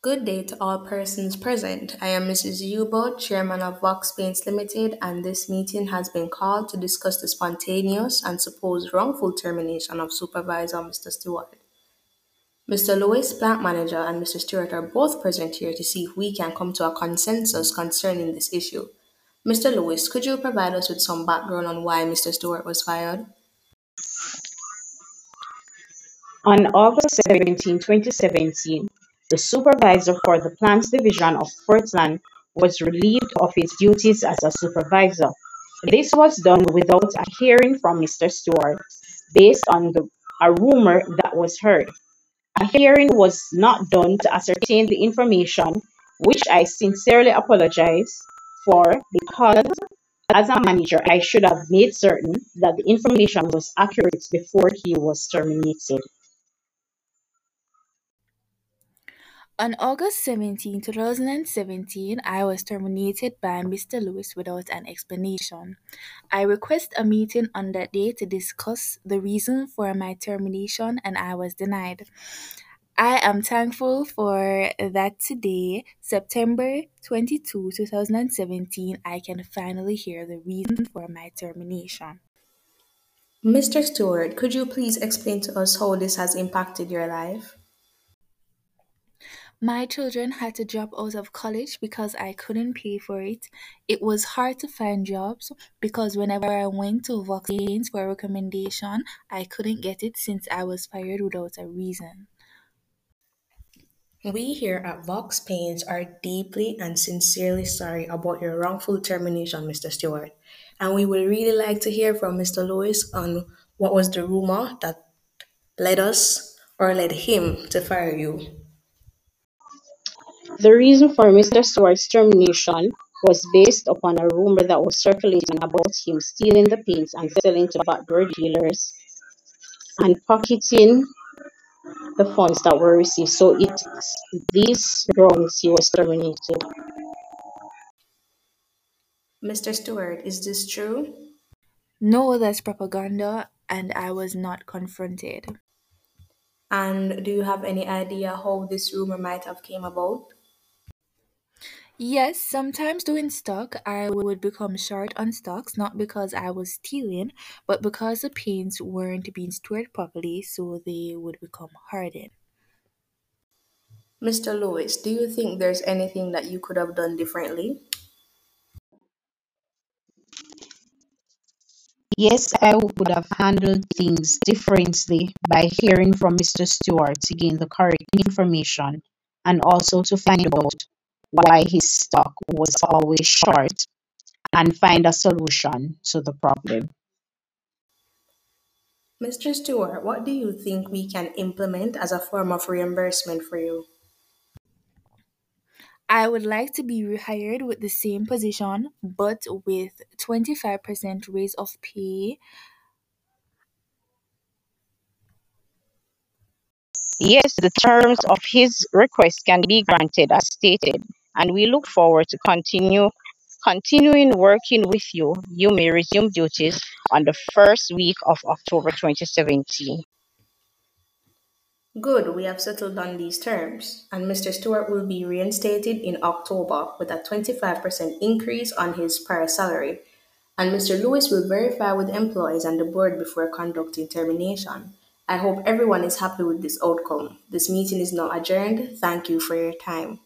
Good day to all persons present. I am Mrs. Yubo, Chairman of Vox Paints Limited, and this meeting has been called to discuss the spontaneous and supposed wrongful termination of Supervisor Mr. Stewart. Mr. Lewis, Plant Manager, and Mr. Stewart are both present here to see if we can come to a consensus concerning this issue. Mr. Lewis, could you provide us with some background on why Mr. Stewart was fired? On August 17, 2017, the supervisor for the plants division of Portland was relieved of his duties as a supervisor. This was done without a hearing from Mr. Stewart, based on a rumor that was heard. A hearing was not done to ascertain the information, which I sincerely apologize for, because as a manager, I should have made certain that the information was accurate before he was terminated. On August 17, 2017, I was terminated by Mr. Lewis without an explanation. I requested a meeting on that day to discuss the reason for my termination, and I was denied. I am thankful for that today, September 22, 2017, I can finally hear the reason for my termination. Mr. Stewart, could you please explain to us how this has impacted your life? My children had to drop out of college because I couldn't pay for it. It was hard to find jobs because whenever I went to Vox Paints for a recommendation, I couldn't get it since I was fired without a reason. We here at Vox Paints are deeply and sincerely sorry about your wrongful termination, Mr. Stewart. And we would really like to hear from Mr. Lewis on what was the rumor that led him to fire you. The reason for Mr. Stewart's termination was based upon a rumor that was circulating about him stealing the paints and selling to backdoor dealers and pocketing the funds that were received. So it's these grounds he was terminated. Mr. Stewart, is this true? No, that's propaganda, and I was not confronted. And do you have any idea how this rumor might have came about? Yes, sometimes during stock, I would become short on stocks, not because I was stealing, but because the paints weren't being stored properly, so they would become hardened. Mr. Lewis, do you think there's anything that you could have done differently? Yes, I would have handled things differently by hearing from Mr. Stewart to gain the correct information and also to find out why his stock was always short and find a solution to the problem. Mr. Stewart, what do you think we can implement as a form of reimbursement for you? I would like to be rehired with the same position, but with 25% raise of pay. Yes, the terms of his request can be granted as stated, and we look forward to continuing working with you. You may resume duties on the first week of October 2017. Good, we have settled on these terms, and Mr. Stewart will be reinstated in October with a 25% increase on his prior salary, and Mr. Lewis will verify with employees and the board before conducting termination. I hope everyone is happy with this outcome. This meeting is now adjourned. Thank you for your time.